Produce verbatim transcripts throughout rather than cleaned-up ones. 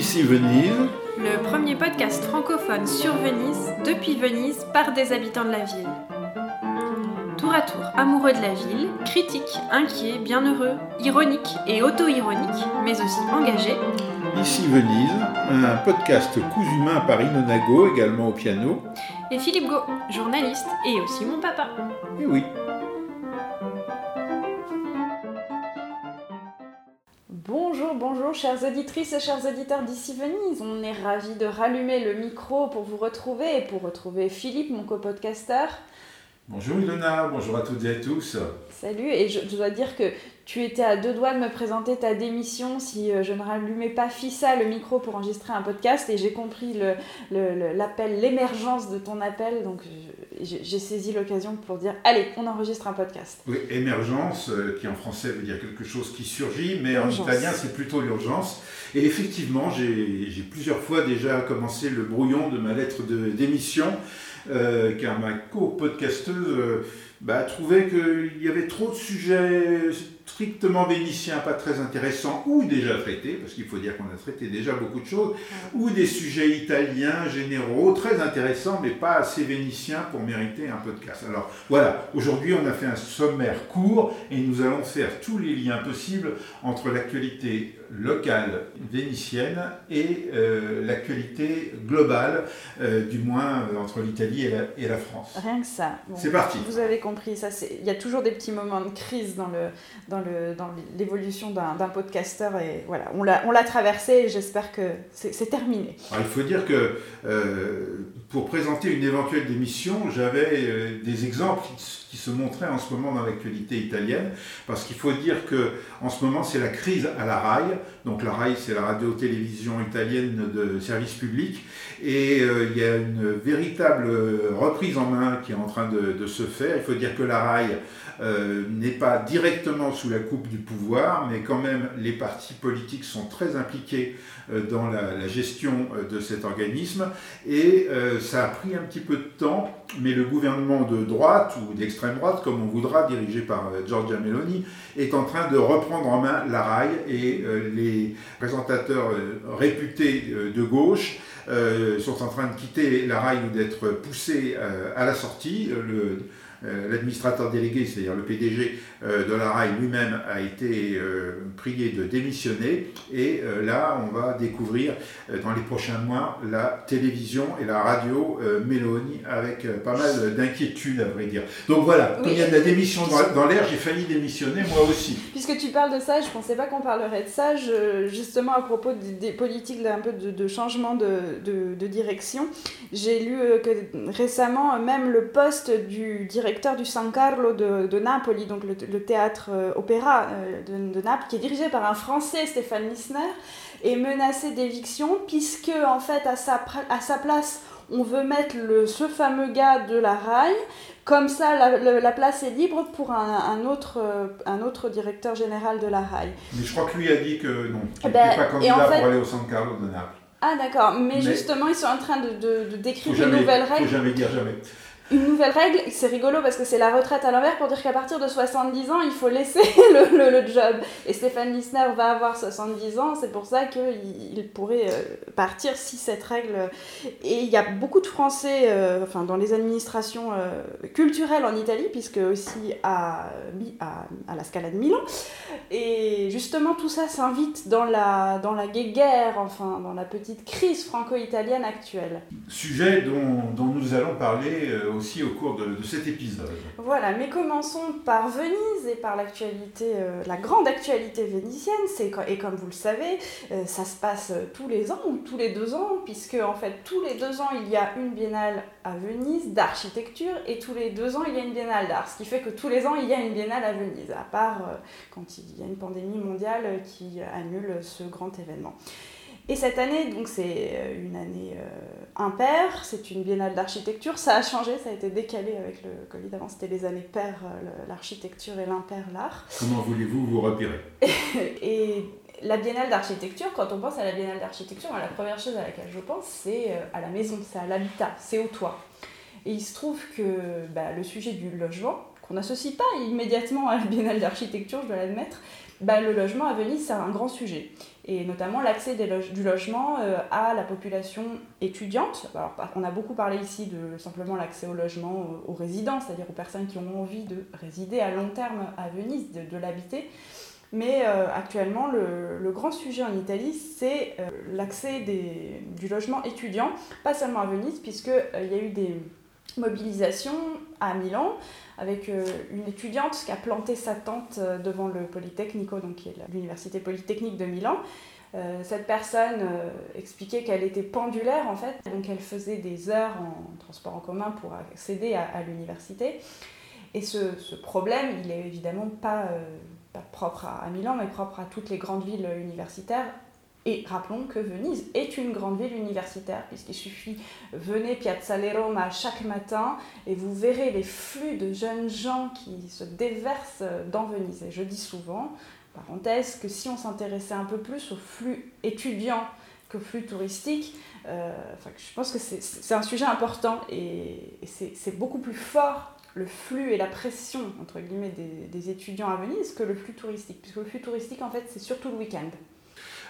Ici Venise, le premier podcast francophone sur Venise, depuis Venise, par des habitants de la ville. Tour à tour amoureux de la ville, critiques, inquiets, bienheureux, ironiques et auto-ironiques, mais aussi engagés. Ici Venise, un podcast cousu main à Paris nonago, également au piano. Et Philippe Gaud, journaliste et aussi mon papa. Et oui. Bonjour, bonjour, chères auditrices et chers auditeurs d'Ici Venise. On est ravis de rallumer le micro pour vous retrouver et pour retrouver Philippe, mon copodcasteur. Bonjour Ilona, bonjour à toutes et à tous. Salut, et je, je dois dire que tu étais à deux doigts de me présenter ta démission si je ne rallumais pas Fissa le micro pour enregistrer un podcast, et j'ai compris le, le, le, l'appel, l'émergence de ton appel, donc je, j'ai saisi l'occasion pour dire « Allez, on enregistre un podcast ». Oui, émergence, qui en français veut dire quelque chose qui surgit, mais urgence. En italien c'est plutôt l'urgence. Et effectivement, j'ai, j'ai plusieurs fois déjà commencé le brouillon de ma lettre de démission, Euh, car ma co-podcasteuse euh, bah, trouvait qu'il y avait trop de sujets strictement vénitiens, pas très intéressants, ou déjà traités, parce qu'il faut dire qu'on a traité déjà beaucoup de choses, ou des sujets italiens, généraux, très intéressants, mais pas assez vénitiens pour mériter un podcast. Alors voilà, aujourd'hui on a fait un sommaire court, et nous allons faire tous les liens possibles entre l'actualité locale vénitienne et euh, l'actualité globale, euh, du moins euh, entre l'Italie et la, et la France. Rien que ça. Bon, c'est parti. Vous avez compris, ça, c'est... il y a toujours des petits moments de crise dans, le, dans, le, dans l'évolution d'un, d'un podcasteur, et voilà, on l'a, on l'a traversé, et j'espère que c'est, c'est terminé. Alors, il faut dire que euh, pour présenter une éventuelle démission, j'avais euh, des exemples qui, qui se montraient en ce moment dans l'actualité italienne, parce qu'il faut dire qu'en ce moment c'est la crise à la R A I. Donc la R A I, c'est la radio-télévision italienne de service public, et euh, il y a une véritable reprise en main qui est en train de, de se faire. Il faut dire que la R A I euh, n'est pas directement sous la coupe du pouvoir, mais quand même les partis politiques sont très impliqués euh, dans la, la gestion de cet organisme, et euh, ça a pris un petit peu de temps, mais le gouvernement de droite ou d'extrême droite, comme on voudra, dirigé par euh, Giorgia Meloni, est en train de reprendre en main la R A I, et euh, les présentateurs réputés de gauche euh, sont en train de quitter la R A I ou d'être poussés euh, à la sortie. Le, euh, l'administrateur délégué, c'est-à-dire le P D G euh, de la R A I lui-même, a été euh, prié de démissionner. Et euh, là, on va découvrir euh, dans les prochains mois la télévision et la radio euh, Meloni, avec euh, pas mal d'inquiétudes, à vrai dire. Donc voilà, oui. Comme il y a de la démission dans, dans l'air, j'ai failli démissionner moi aussi. Puisque tu parles de ça, je ne pensais pas qu'on parlerait de ça, je, justement à propos des politiques d'un peu de, de changement de, de, de direction. J'ai lu que récemment, même le poste du directeur du San Carlo de, de Napoli, donc le, le théâtre euh, opéra euh, de, de Naples, qui est dirigé par un Français, Stéphane Lissner, est menacé d'éviction, puisque en fait à sa, à sa place, on veut mettre le, ce fameux gars de la R A I. Comme ça, la, la place est libre pour un, un, autre, un autre directeur général de la R A I. Mais je crois que lui a dit que non, qu'il ben, n'était pas candidat en fait, pour aller au San Carlo de Naples. Ah d'accord, mais, mais justement, ils sont en train de, de, de décrire une nouvelle règle. Faut jamais dire jamais. Une nouvelle règle, c'est rigolo parce que c'est la retraite à l'envers, pour dire qu'à partir de soixante-dix ans, il faut laisser le, le, le job. Et Stéphane Lissner va avoir soixante-dix ans, c'est pour ça qu'il il pourrait partir si cette règle... Et il y a beaucoup de Français euh, enfin, dans les administrations euh, culturelles en Italie, puisque aussi à, à, à la Scala de Milan. Et justement, tout ça s'invite dans la, dans la guéguerre, enfin, dans la petite crise franco-italienne actuelle. Sujet dont, dont nous allons parler euh, aussi au cours de, de cet épisode. Voilà, mais commençons par Venise et par l'actualité, euh, la grande actualité vénitienne. C'est, et comme vous le savez, euh, ça se passe tous les ans ou tous les deux ans, puisque en fait tous les deux ans il y a une biennale à Venise d'architecture, et tous les deux ans il y a une biennale d'art, ce qui fait que tous les ans il y a une biennale à Venise, à part euh, quand il y a une pandémie mondiale qui annule ce grand événement. Et cette année, donc c'est une année euh, impaire, c'est une biennale d'architecture, ça a changé, ça a été décalé avec le Covid, avant c'était les années paires, euh, l'architecture, et l'impair, l'art. Comment voulez-vous vous repérer ? Et la biennale d'architecture, quand on pense à la biennale d'architecture, la première chose à laquelle je pense, c'est à la maison, c'est à l'habitat, c'est au toit. Et il se trouve que bah, le sujet du logement, qu'on n'associe pas immédiatement à la Biennale d'architecture, je dois l'admettre, bah, le logement à Venise, c'est un grand sujet. Et notamment l'accès des loge- du logement euh, à la population étudiante. Alors, on a beaucoup parlé ici de simplement l'accès au logement aux résidents, c'est-à-dire aux personnes qui ont envie de résider à long terme à Venise, de, de l'habiter. Mais euh, actuellement, le, le grand sujet en Italie, c'est euh, l'accès des, du logement étudiant, pas seulement à Venise, puisqu'il euh, y a eu des mobilisations à Milan, avec euh, une étudiante qui a planté sa tente euh, devant le Politecnico, donc qui est la, l'université polytechnique de Milan. Euh, cette personne euh, expliquait qu'elle était pendulaire, en fait, donc elle faisait des heures en transport en commun pour accéder à, à l'université. Et ce, ce problème, il n'est évidemment pas... Euh, pas propre à Milan, mais propre à toutes les grandes villes universitaires. Et rappelons que Venise est une grande ville universitaire, puisqu'il suffit, venez Piazzale Roma chaque matin, et vous verrez les flux de jeunes gens qui se déversent dans Venise. Et je dis souvent, parenthèse, que si on s'intéressait un peu plus aux flux étudiants qu'aux flux touristiques, euh, enfin, je pense que c'est, c'est un sujet important, et, et c'est, c'est beaucoup plus fort le flux et la pression, entre guillemets, des, des étudiants à Venise que le flux touristique. Puisque le flux touristique, en fait, c'est surtout le week-end.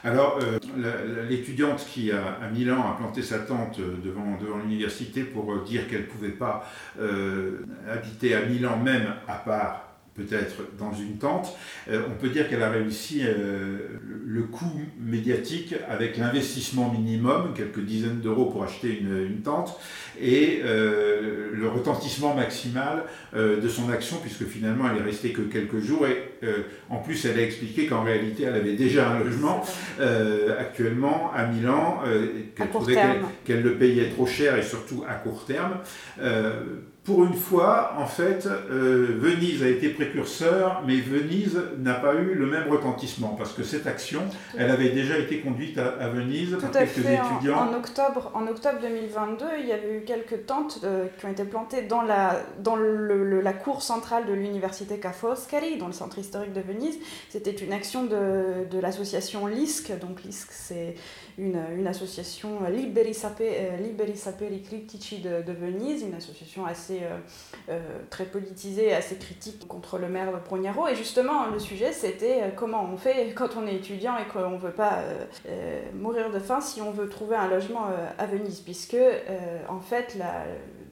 Alors, euh, la, l'étudiante qui, a, à Milan, a planté sa tente devant, devant l'université pour dire qu'elle ne pouvait pas euh, habiter à Milan, même à part, peut-être, dans une tente, euh, on peut dire qu'elle a réussi euh, le coût médiatique avec l'investissement minimum, quelques dizaines d'euros pour acheter une, une tente, et euh, le retentissement maximal euh, de son action, puisque finalement elle est restée que quelques jours, et euh, en plus elle a expliqué qu'en réalité elle avait déjà un logement euh, actuellement à Milan, euh, qu'elle trouvait qu'elle, qu'elle le payait trop cher, et surtout à court terme. Euh, Pour une fois, en fait, euh, Venise a été précurseur, mais Venise n'a pas eu le même retentissement, parce que cette action, elle avait déjà été conduite à, à Venise par quelques étudiants. En, en, octobre, en octobre deux mille vingt-deux, il y avait eu quelques tentes euh, qui ont été plantées dans, la, dans le, le, la cour centrale de l'université Ca' Foscari, dans le centre historique de Venise. C'était une action de, de l'association L I S C. Donc L I S C, c'est une, une association Liberi Saperi Critici de, de Venise, une association assez Euh, euh, très politisé, assez critique contre le maire Brugnaro. Et justement, le sujet, c'était comment on fait quand on est étudiant et qu'on ne veut pas euh, euh, mourir de faim si on veut trouver un logement euh, à Venise, puisque euh, en fait, la,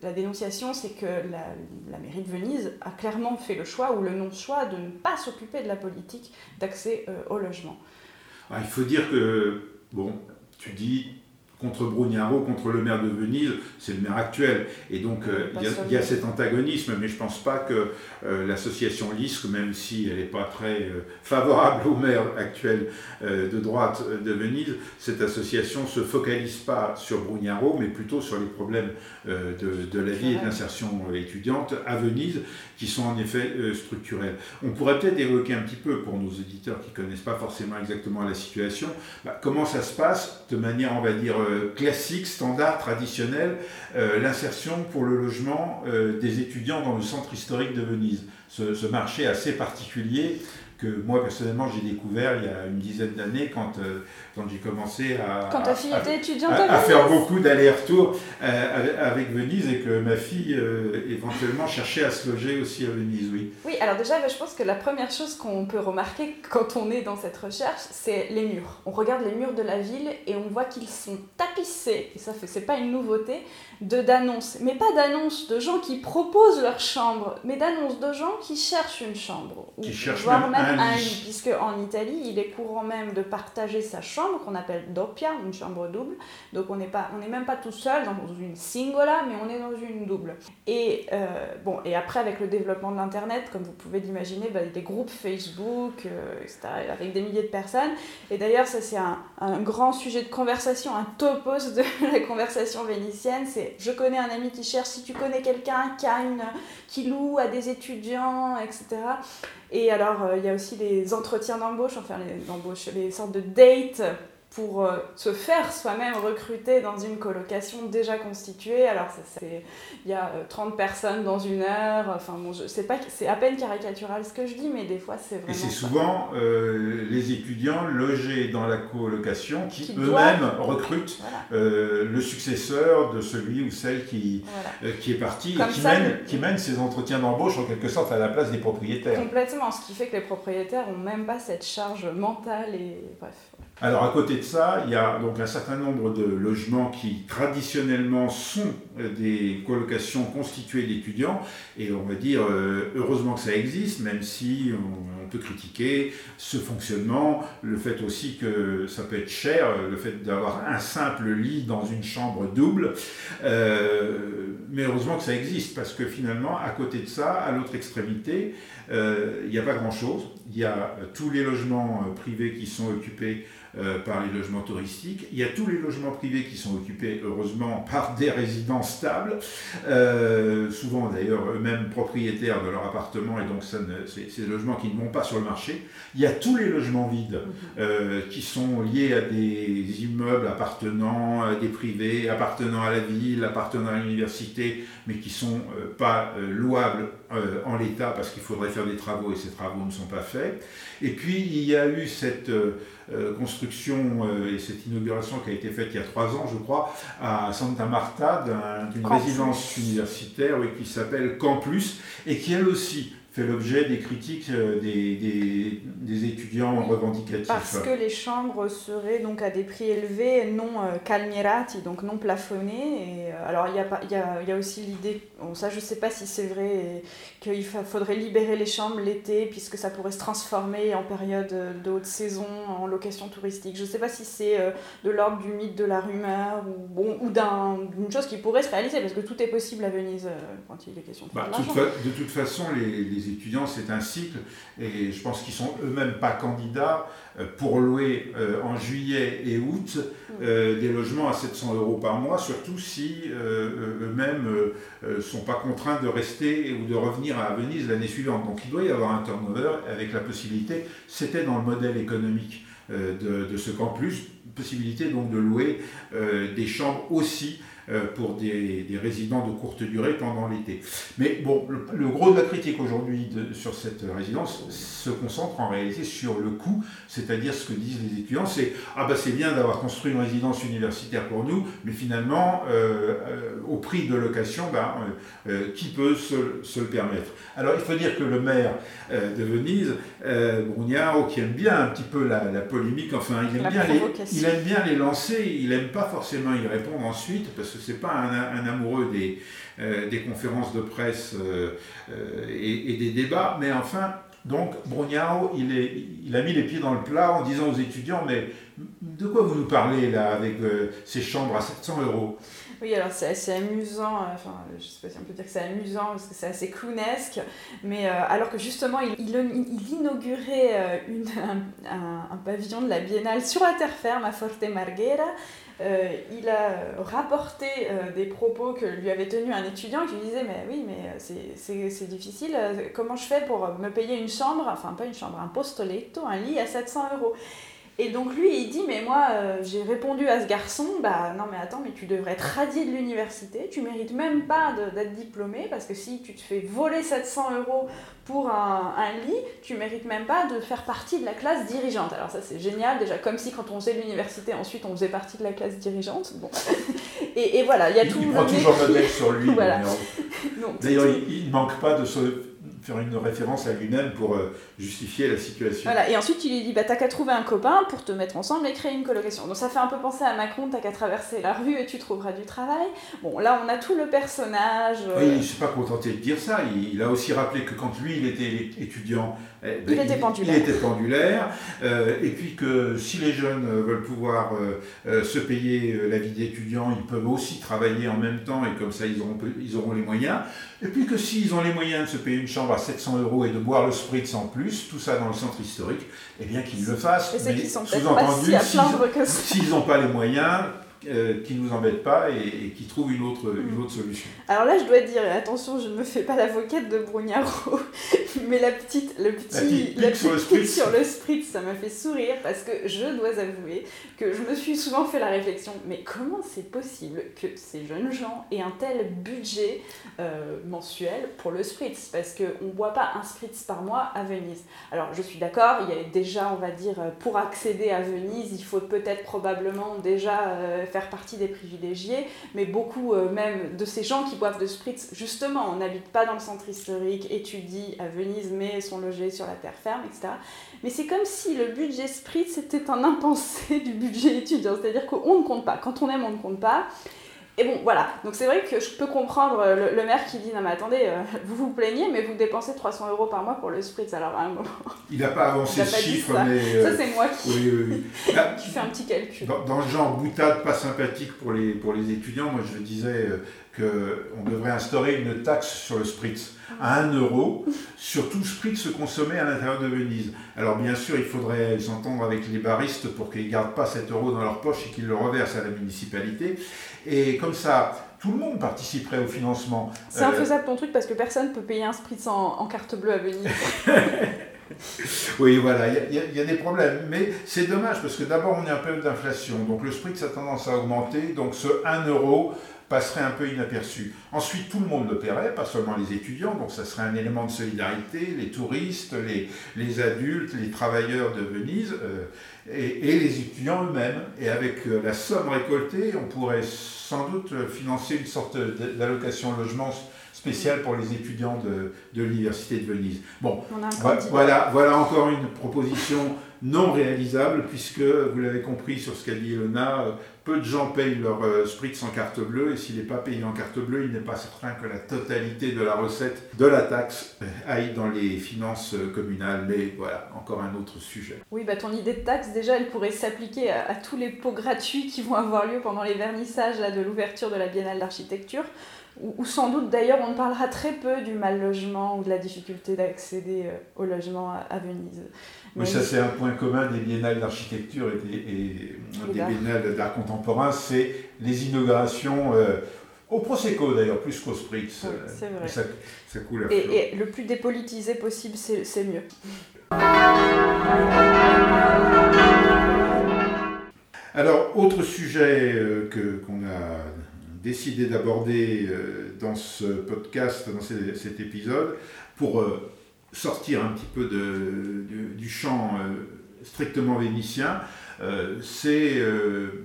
la dénonciation, c'est que la, la mairie de Venise a clairement fait le choix ou le non-choix de ne pas s'occuper de la politique d'accès euh, au logement. Alors, il faut dire que, bon, tu dis... contre Brugnaro, contre le maire de Venise, c'est le maire actuel. Et donc, il euh, y, y a cet antagonisme, mais je ne pense pas que euh, l'association L I S C, même si elle n'est pas très euh, favorable au maire actuel euh, de droite euh, de Venise, cette association ne se focalise pas sur Brugnaro, mais plutôt sur les problèmes euh, de, de la vie et de l'insertion étudiante à Venise, qui sont en effet euh, structurels. On pourrait peut-être évoquer un petit peu, pour nos auditeurs qui ne connaissent pas forcément exactement la situation, bah, comment ça se passe de manière, on va dire, classique, standard, traditionnel, euh, l'insertion pour le logement euh, des étudiants dans le centre historique de Venise. Ce, ce marché assez particulier que moi, personnellement, j'ai découvert il y a une dizaine d'années quand, euh, quand j'ai commencé à, quand ta fille à, était étudiante à, à, à faire beaucoup d'allers-retours euh, avec Venise et que ma fille, euh, éventuellement, cherchait à se loger aussi à Venise, oui. Oui, alors déjà, bah, je pense que la première chose qu'on peut remarquer quand on est dans cette recherche, c'est les murs. On regarde les murs de la ville et on voit qu'ils sont tapissés, et ça, fait, c'est pas une nouveauté, de, d'annonces. Mais pas d'annonces de gens qui proposent leur chambre, mais d'annonces de gens qui cherchent une chambre. Ou, qui cherchent même un... Un lit, puisque en Italie, il est courant même de partager sa chambre, qu'on appelle doppia, une chambre double. Donc on n'est pas, on n'est même pas tout seul dans une singola, mais on est dans une double. Et euh, bon, et après avec le développement de l'internet, comme vous pouvez l'imaginer, bah, des groupes Facebook, euh, et cetera, avec des milliers de personnes. Et d'ailleurs, ça c'est un, un grand sujet de conversation, un topos de la conversation vénitienne. C'est je connais un ami qui cherche, si tu connais quelqu'un qui a une, qui loue à des étudiants, et cetera. Et alors, il euh, y a aussi les entretiens d'embauche, enfin les, embauches, les sortes de dates pour euh, se faire soi-même recruter dans une colocation déjà constituée. Alors, il y a euh, trente personnes dans une heure. Enfin, bon, je sais pas, c'est à peine caricatural ce que je dis, mais des fois, c'est vraiment... Et c'est souvent euh, les étudiants logés dans la colocation qui, qui eux-mêmes doivent... recrutent voilà. euh, le successeur de celui ou celle qui, voilà. euh, qui est parti Comme et qui, ça, mène, mais... qui mène ces entretiens d'embauche, en quelque sorte, à la place des propriétaires. Complètement, ce qui fait que les propriétaires n'ont même pas cette charge mentale et... bref. Alors, à côté de ça, il y a donc un certain nombre de logements qui, traditionnellement, sont des colocations constituées d'étudiants. Et on va dire, heureusement que ça existe, même si on peut critiquer ce fonctionnement, le fait aussi que ça peut être cher, le fait d'avoir un simple lit dans une chambre double. Euh, mais heureusement que ça existe, parce que finalement, à côté de ça, à l'autre extrémité, euh, il n'y a pas grand-chose. Il y a tous les logements privés qui sont occupés Euh, par les logements touristiques. Il y a tous les logements privés qui sont occupés, heureusement, par des résidents stables, euh, souvent d'ailleurs eux-mêmes propriétaires de leur appartement, et donc ça ne, c'est, c'est des logements qui ne vont pas sur le marché. Il y a tous les logements vides euh, qui sont liés à des immeubles appartenant à des privés, appartenant à la ville, appartenant à l'université, mais qui ne sont euh, pas euh, louables euh, en l'état, parce qu'il faudrait faire des travaux, et ces travaux ne sont pas faits. Et puis, il y a eu cette euh, construction euh, et cette inauguration qui a été faite il y a trois ans, je crois, à Santa Marta, d'un, d'une Campus. résidence universitaire oui, qui s'appelle Campus, et qui elle aussi fait l'objet des critiques euh, des, des, des étudiants revendicatifs. Parce que les chambres seraient donc à des prix élevés, non euh, calmierati, donc non plafonnés. Et, euh, alors il y a, y a, y a aussi l'idée, bon, ça je ne sais pas si c'est vrai, et, qu'il fa- faudrait libérer les chambres l'été, puisque ça pourrait se transformer en période de haute saison, en location touristique. Je ne sais pas si c'est euh, de l'ordre du mythe, de la rumeur, ou, bon, ou d'un, d'une chose qui pourrait se réaliser, parce que tout est possible à Venise euh, quand il est question de bah, toute fa- De toute façon, les, les étudiants, c'est un cycle, et je pense qu'ils sont eux-mêmes pas candidats pour louer euh, en juillet et août euh, des logements à sept cents euros par mois, surtout si euh, eux-mêmes ne euh, sont pas contraints de rester ou de revenir à Venise l'année suivante. Donc il doit y avoir un turnover avec la possibilité, c'était dans le modèle économique euh, de, de ce campus, possibilité donc de louer euh, des chambres aussi pour des, des résidents de courte durée pendant l'été. Mais bon, le, le gros de la critique aujourd'hui de, sur cette résidence se concentre en réalité sur le coût, c'est-à-dire ce que disent les étudiants, c'est « Ah ben c'est bien d'avoir construit une résidence universitaire pour nous, mais finalement, euh, euh, au prix de location, ben, euh, euh, qui peut se, se le permettre ?» Alors il faut dire que le maire euh, de Venise, euh, Brugnaro, qui aime bien un petit peu la, la polémique, enfin il aime, la bien les, il aime bien les lancer, il n'aime pas forcément y répondre ensuite, parce que ce n'est pas un, un amoureux des, euh, des conférences de presse euh, euh, et, et des débats, mais enfin, donc Brugnaro, il, est, il a mis les pieds dans le plat en disant aux étudiants, mais de quoi vous nous parlez là avec euh, ces chambres à sept cents euros ? Oui, alors c'est assez amusant, enfin je sais pas si on peut dire que c'est amusant, parce que c'est assez clownesque, mais euh, alors que justement il, il, il inaugurait une, un, un, un pavillon de la Biennale sur la terre ferme à Forte Marghera. Euh, il a rapporté euh, des propos que lui avait tenus un étudiant qui lui disait « mais oui, mais c'est, c'est, c'est difficile, comment je fais pour me payer une chambre, enfin pas une chambre, un postoletto, un lit à sept cents euros ?» Et donc lui, il dit, mais moi, euh, j'ai répondu à ce garçon, bah non mais attends, mais tu devrais être radié de l'université, tu mérites même pas de, d'être diplômé, parce que si tu te fais voler sept cents euros pour un, un lit, tu mérites même pas de faire partie de la classe dirigeante. Alors ça c'est génial, déjà comme si quand on faisait l'université, ensuite on faisait partie de la classe dirigeante, bon. et, et voilà, il y a il, tout il le prend toujours le mec sur lui, voilà. non, d'ailleurs il ne manque pas de se... faire une référence à lui-même pour euh, justifier la situation. Voilà, et ensuite il lui dit bah, t'as qu'à trouver un copain pour te mettre ensemble et créer une colocation. Donc ça fait un peu penser à Macron, t'as qu'à traverser la rue et tu trouveras du travail. Bon, là on a tout le personnage. Euh... Oui, il ne s'est pas contenté de dire ça. Il, il a aussi rappelé que quand lui il était étudiant, eh, ben, il, était il, il était pendulaire. Euh, et puis que si les jeunes veulent pouvoir euh, euh, se payer la vie d'étudiant, ils peuvent aussi travailler en même temps et comme ça ils auront, ils auront les moyens. Et puis que s'ils ont les moyens de se payer une chambre à sept cents euros et de boire le Spritz en plus, tout ça dans le centre historique, eh bien qu'ils le fassent. Et c'est mais qu'ils sont peut-être pas si à plaindre que ça. S'ils n'ont pas les moyens, euh, qui ne nous embête pas et, et qui trouve une autre, une autre solution. Alors là, je dois dire, attention, je ne me fais pas l'avocate de Brugnaro, mais la petite, le petit, la petite, la petite pique sur le spritz, ça m'a fait sourire, parce que je dois avouer que je me suis souvent fait la réflexion, mais comment c'est possible que ces jeunes gens aient un tel budget euh, mensuel pour le spritz, parce qu'on ne boit pas un spritz par mois à Venise. Alors, je suis d'accord, il y a déjà, on va dire, pour accéder à Venise, il faut peut-être probablement déjà euh, faire partie des privilégiés, mais beaucoup euh, même de ces gens qui boivent de spritz, justement, on n'habite pas dans le centre historique, étudie à Venise, mais sont logés sur la terre ferme, et cetera. Mais c'est comme si le budget spritz était un impensé du budget étudiant, c'est-à-dire qu'on ne compte pas. Quand on aime, on ne compte pas. Et bon, voilà. Donc c'est vrai que je peux comprendre le, le maire qui dit « Non mais attendez, euh, vous vous plaignez, mais vous dépensez trois cents euros par mois pour le spritz. » Alors à un moment... Il n'a pas avancé ce chiffre, ça. mais... Euh, ça c'est moi qui, oui, oui, oui. Là, qui fais un petit calcul. Dans, dans le genre boutade pas sympathique pour les, pour les étudiants, moi je disais euh, qu'on devrait instaurer une taxe sur le spritz à un euro sur tout spritz consommé à l'intérieur de Venise. Alors bien sûr, il faudrait s'entendre avec les baristes pour qu'ils ne gardent pas sept euros dans leur poche et qu'ils le reversent à la municipalité. Et comme ça, tout le monde participerait au financement. C'est infaisable euh... ton truc parce que personne ne peut payer un spritz en, en carte bleue à Venise. Oui, voilà, il y, y, y a des problèmes. Mais c'est dommage parce que d'abord, on est un peu d'inflation. Donc le spritz a tendance à augmenter. Donc ce un euro passerait un peu inaperçu. Ensuite, tout le monde le paierait, pas seulement les étudiants, donc ça serait un élément de solidarité, les touristes, les, les adultes, les travailleurs de Venise, euh, et, et les étudiants eux-mêmes. Et avec euh, la somme récoltée, on pourrait sans doute financer une sorte d'allocation logement spéciale pour les étudiants de, de l'Université de Venise. Bon, voilà, voilà encore une proposition non réalisable, puisque, vous l'avez compris sur ce qu'a dit Ilona, peu de gens payent leur euh, spritz en carte bleue, et s'il n'est pas payé en carte bleue, il n'est pas certain que la totalité de la recette de la taxe aille dans les finances communales. Mais voilà, encore un autre sujet. Oui, bah ton idée de taxe, déjà, elle pourrait s'appliquer à, à tous les pots gratuits qui vont avoir lieu pendant les vernissages là, de l'ouverture de la Biennale d'architecture, où, où sans doute, d'ailleurs, on parlera très peu du mal-logement ou de la difficulté d'accéder euh, au logement à, à Venise. Mais oui, ça c'est un point commun des biennales d'architecture et des, et et des biennales d'art contemporain, c'est les inaugurations euh, au Prosecco d'ailleurs, plus qu'au Spritz. Oui, c'est vrai. Ça, ça coule à flot. Et le plus dépolitisé possible, c'est, c'est mieux. Alors, autre sujet euh, que, qu'on a décidé d'aborder euh, dans ce podcast, dans ces, cet épisode, pour... Euh, sortir un petit peu de, de, du champ euh, strictement vénitien, euh, c'est, euh,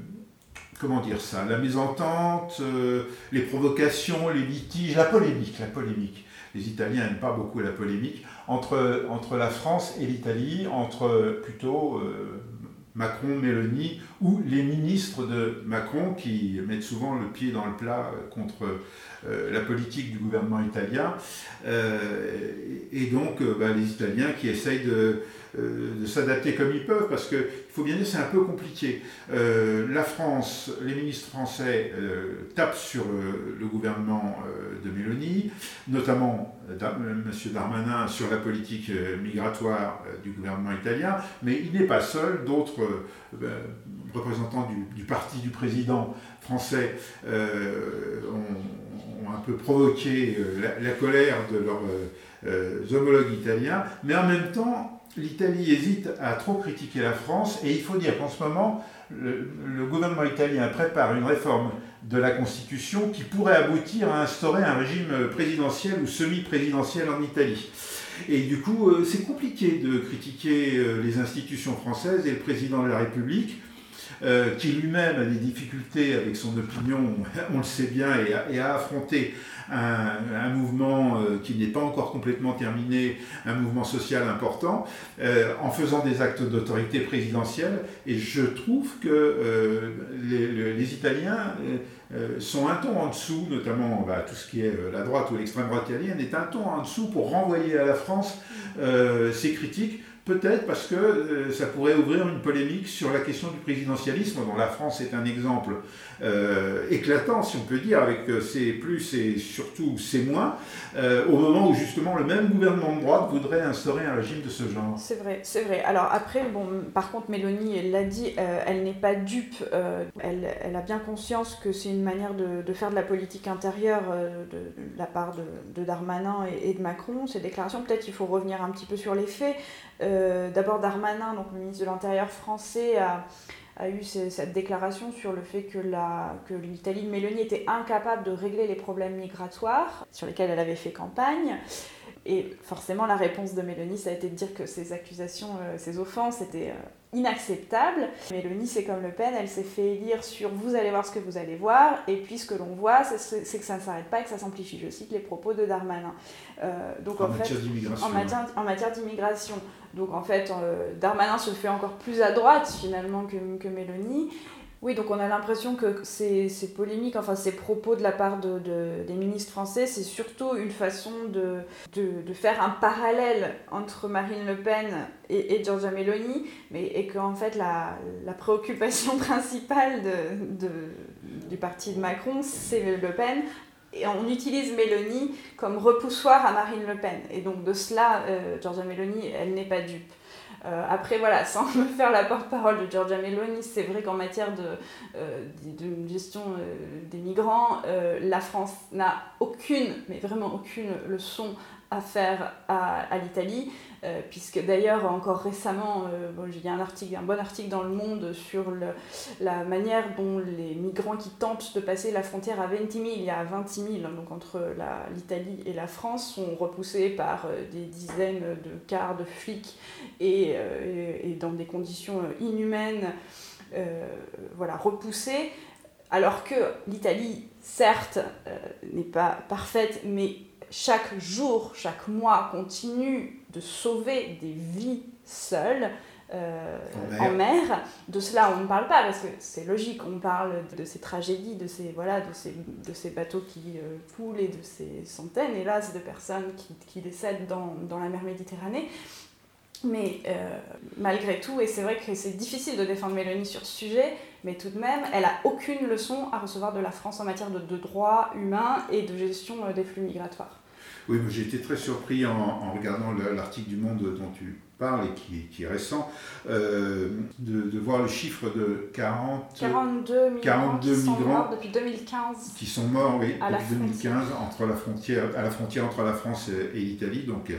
comment dire ça, la mésentente, euh, les provocations, les litiges, la polémique, la polémique. Les Italiens n'aiment pas beaucoup la polémique, entre, entre la France et l'Italie, entre plutôt euh, Macron, Meloni, ou les ministres de Macron qui mettent souvent le pied dans le plat contre euh, la politique du gouvernement italien, euh, et donc euh, bah, les Italiens qui essayent de, euh, de s'adapter comme ils peuvent, parce qu'il faut bien dire c'est un peu compliqué. Euh, la France, les ministres français euh, tapent sur le, le gouvernement euh, de Meloni, notamment euh, M. Darmanin sur la politique euh, migratoire euh, du gouvernement italien, mais il n'est pas seul, d'autres... Euh, bah, représentants du, du parti du président français euh, ont, ont un peu provoqué euh, la, la colère de leurs euh, euh, homologues italiens, mais en même temps, l'Italie hésite à trop critiquer la France, et il faut dire qu'en ce moment, le, le gouvernement italien prépare une réforme de la Constitution qui pourrait aboutir à instaurer un régime présidentiel ou semi-présidentiel en Italie. Et du coup, euh, c'est compliqué de critiquer euh, les institutions françaises et le président de la République, Euh, qui lui-même a des difficultés avec son opinion, on le sait bien, et a, et a affronté un, un mouvement euh, qui n'est pas encore complètement terminé, un mouvement social important, euh, en faisant des actes d'autorité présidentielle. Et je trouve que euh, les, les, les Italiens euh, sont un ton en dessous, notamment bah, tout ce qui est euh, la droite ou l'extrême droite italienne, est un ton en dessous pour renvoyer à la France euh, ces critiques, peut-être parce que euh, ça pourrait ouvrir une polémique sur la question du présidentialisme, dont la France est un exemple euh, éclatant, si on peut dire, avec ses plus et surtout ses moins, euh, au moment où justement le même gouvernement de droite voudrait instaurer un régime de ce genre. C'est vrai, c'est vrai. Alors après, bon, par contre, Mélanie, elle l'a dit, euh, elle n'est pas dupe, euh, elle, elle a bien conscience que c'est une manière de, de faire de la politique intérieure euh, de, de la part de, de Darmanin et, et de Macron, ces déclarations. Peut-être il faut revenir un petit peu sur les faits. Euh, Euh, d'abord Darmanin, donc le ministre de l'Intérieur français, a, a eu ces, cette déclaration sur le fait que, la, que l'Italie de Meloni était incapable de régler les problèmes migratoires sur lesquels elle avait fait campagne. Et forcément, la réponse de Meloni, ça a été de dire que ces accusations, euh, ces offenses étaient euh, inacceptables. Meloni, c'est comme Le Pen, elle s'est fait élire sur « vous allez voir ce que vous allez voir » et puis ce que l'on voit, c'est, c'est que ça ne s'arrête pas et que ça s'amplifie. Je cite les propos de Darmanin. Euh, donc, en, en, matière fait, en, matière, en matière d'immigration. Donc en fait, euh, Darmanin se fait encore plus à droite finalement que, que Meloni. Oui, donc on a l'impression que ces, ces polémiques, enfin ces propos de la part de, de, des ministres français, c'est surtout une façon de, de, de faire un parallèle entre Marine Le Pen et, et Giorgia Meloni, mais et qu'en fait la, la préoccupation principale de, de, du parti de Macron, c'est Le Pen. Et on utilise Meloni comme repoussoir à Marine Le Pen. Et donc de cela, euh, Giorgia Meloni, elle n'est pas dupe. Euh, après, voilà, sans me faire la porte-parole de Giorgia Meloni, c'est vrai qu'en matière de, euh, de, de gestion euh, des migrants, euh, la France n'a aucune, mais vraiment aucune leçon à faire à, à l'Italie, euh, puisque d'ailleurs, encore récemment, euh, bon, il y a un, article, un bon article dans Le Monde sur le, la manière dont les migrants qui tentent de passer la frontière à Vintimille, il y a Vintimille, donc entre la, l'Italie et la France, sont repoussés par euh, des dizaines de cars de flics et et dans des conditions inhumaines, euh, voilà, repoussées, alors que l'Italie, certes, euh, n'est pas parfaite, mais chaque jour, chaque mois, continue de sauver des vies seules euh, en, mer. en mer. De cela, on ne parle pas, parce que c'est logique, on parle de ces tragédies, de ces, voilà, de ces, de ces bateaux qui euh, coulent et de ces centaines, hélas, de personnes qui, qui décèdent dans, dans la mer Méditerranée. Mais euh, malgré tout, et c'est vrai que c'est difficile de défendre Meloni sur ce sujet, mais tout de même, elle n'a aucune leçon à recevoir de la France en matière de, de droits humains et de gestion des flux migratoires. Oui, mais j'ai été très surpris en, en regardant le, l'article du Monde dont tu parles et qui, qui est récent, euh, de, de voir le chiffre de quarante, quarante-deux, quarante-deux migrants, qui sont migrants morts depuis deux mille quinze. Qui sont morts, oui, depuis deux mille quinze, entre la frontière, à la frontière entre la France et, et l'Italie. Donc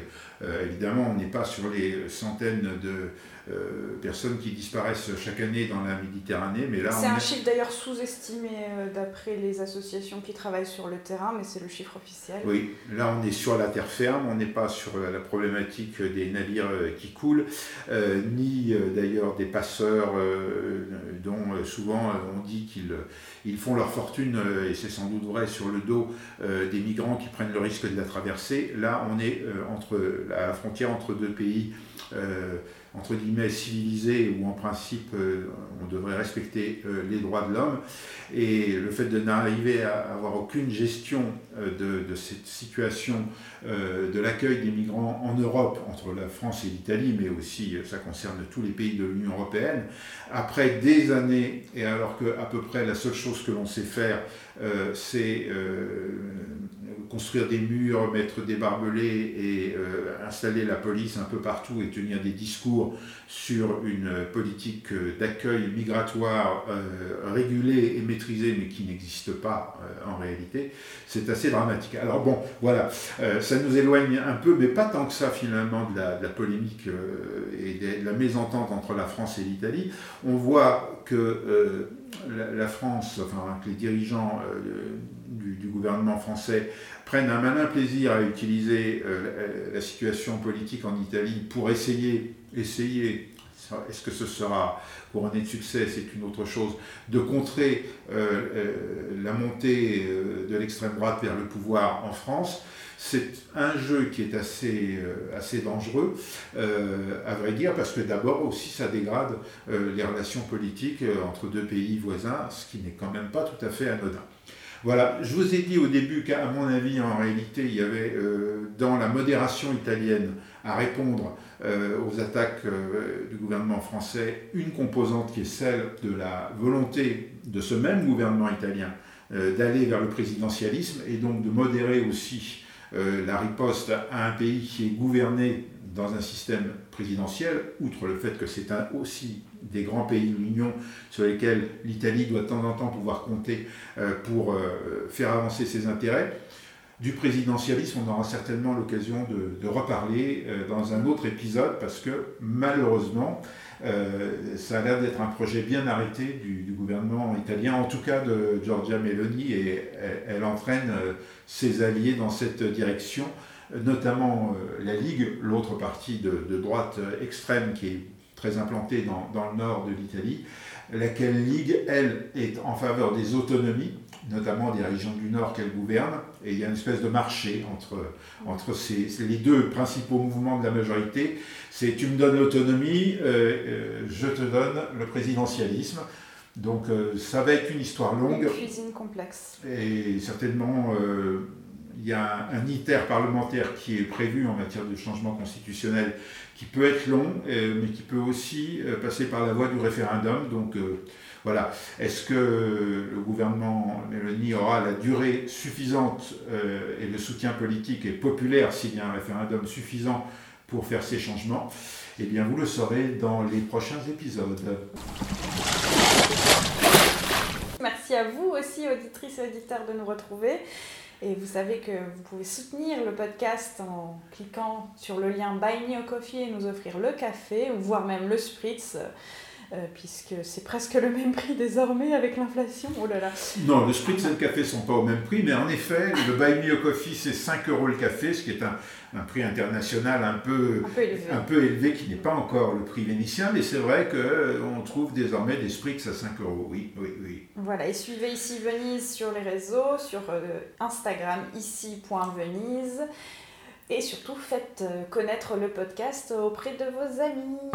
euh, évidemment, on n'est pas sur les centaines de euh, personnes qui disparaissent chaque année dans la Méditerranée. Mais là, c'est on un est... chiffre d'ailleurs sous-estimé euh, d'après les associations qui travaillent sur le terrain, mais c'est le chiffre officiel. Oui, là on est sur la terre ferme, on n'est pas sur la, la problématique des navires euh, qui coulent, euh, ni euh, d'ailleurs des passeurs euh, dont euh, souvent euh, on dit qu'ils ils font leur fortune, euh, et c'est sans doute vrai, sur le dos euh, des migrants qui prennent le risque de la traversée. Là, on est euh, entre, à la frontière entre deux pays, euh, entre guillemets, civilisés, où en principe euh, on devrait respecter euh, les droits de l'homme. Et le fait de n'arriver à avoir aucune gestion euh, de, de cette situation euh, de l'accueil des migrants en Europe, entre la France et l'Italie, mais aussi ça concerne tous les pays de l'Union européenne, après des années, et alors qu'à peu près la seule chose que l'on sait faire, euh, c'est euh, construire des murs, mettre des barbelés et euh, installer la police un peu partout et tenir des discours sur une politique d'accueil migratoire euh, régulée et maîtrisée, mais qui n'existe pas euh, en réalité, c'est assez dramatique. Alors bon, voilà, euh, ça nous éloigne un peu, mais pas tant que ça finalement de la, de la polémique euh, et de, de la mésentente entre la France et l'Italie. On voit que euh, la, la France, enfin que les dirigeants euh, du, du gouvernement français prennent un malin plaisir à utiliser euh, la, la situation politique en Italie pour essayer, essayer, est-ce que ce sera couronné de succès, c'est une autre chose, de contrer euh, euh, la montée euh, de l'extrême droite vers le pouvoir en France. C'est un jeu qui est assez, euh, assez dangereux, euh, à vrai dire, parce que d'abord aussi ça dégrade euh, les relations politiques euh, entre deux pays voisins, ce qui n'est quand même pas tout à fait anodin. Voilà, je vous ai dit au début qu'à mon avis, en réalité, il y avait euh, dans la modération italienne à répondre euh, aux attaques euh, du gouvernement français, une composante qui est celle de la volonté de ce même gouvernement italien euh, d'aller vers le présidentialisme et donc de modérer aussi euh, la riposte à un pays qui est gouverné dans un système présidentiel, outre le fait que c'est un aussi des grands pays de l'Union sur lesquels l'Italie doit de temps en temps pouvoir compter euh, pour euh, faire avancer ses intérêts. Du présidentialisme, on aura certainement l'occasion de, de reparler euh, dans un autre épisode parce que malheureusement, euh, ça a l'air d'être un projet bien arrêté du, du gouvernement italien, en tout cas de Giorgia Meloni, et elle, elle entraîne euh, ses alliés dans cette direction, notamment euh, la Ligue, l'autre partie de, de droite extrême qui est très implantée dans, dans le nord de l'Italie, laquelle Ligue, elle, est en faveur des autonomies, notamment des régions du Nord qu'elle gouverne, et il y a une espèce de marché entre, entre ces, les deux principaux mouvements de la majorité. C'est « tu me donnes l'autonomie, euh, euh, je te donne le présidentialisme ». Donc euh, ça va être une histoire longue. Une cuisine complexe. Et certainement, euh, il y a un, un iter parlementaire qui est prévu en matière de changement constitutionnel qui peut être long, euh, mais qui peut aussi euh, passer par la voie du référendum, donc... Euh, Voilà. Est-ce que le gouvernement Meloni aura la durée suffisante euh, et le soutien politique et populaire s'il y a un référendum suffisant pour faire ces changements? Eh bien, vous le saurez dans les prochains épisodes. Merci à vous aussi, auditrices et auditeurs, de nous retrouver. Et vous savez que vous pouvez soutenir le podcast en cliquant sur le lien Buy Me a Coffee et nous offrir le café, voire même le spritz. Euh, puisque c'est presque le même prix désormais avec l'inflation, oh là là. Non, le spritz et le café ne sont pas au même prix, mais en effet, le Buy Me a Coffee, c'est cinq euros le café, ce qui est un, un prix international un peu, un, peu élevé. un peu élevé, qui n'est pas encore le prix vénitien, mais c'est vrai qu'on euh, trouve désormais des spritz à cinq euros, oui, oui, oui. Voilà, et suivez Ici Venise sur les réseaux, sur euh, Instagram, ici point venise, et surtout, faites connaître le podcast auprès de vos amis.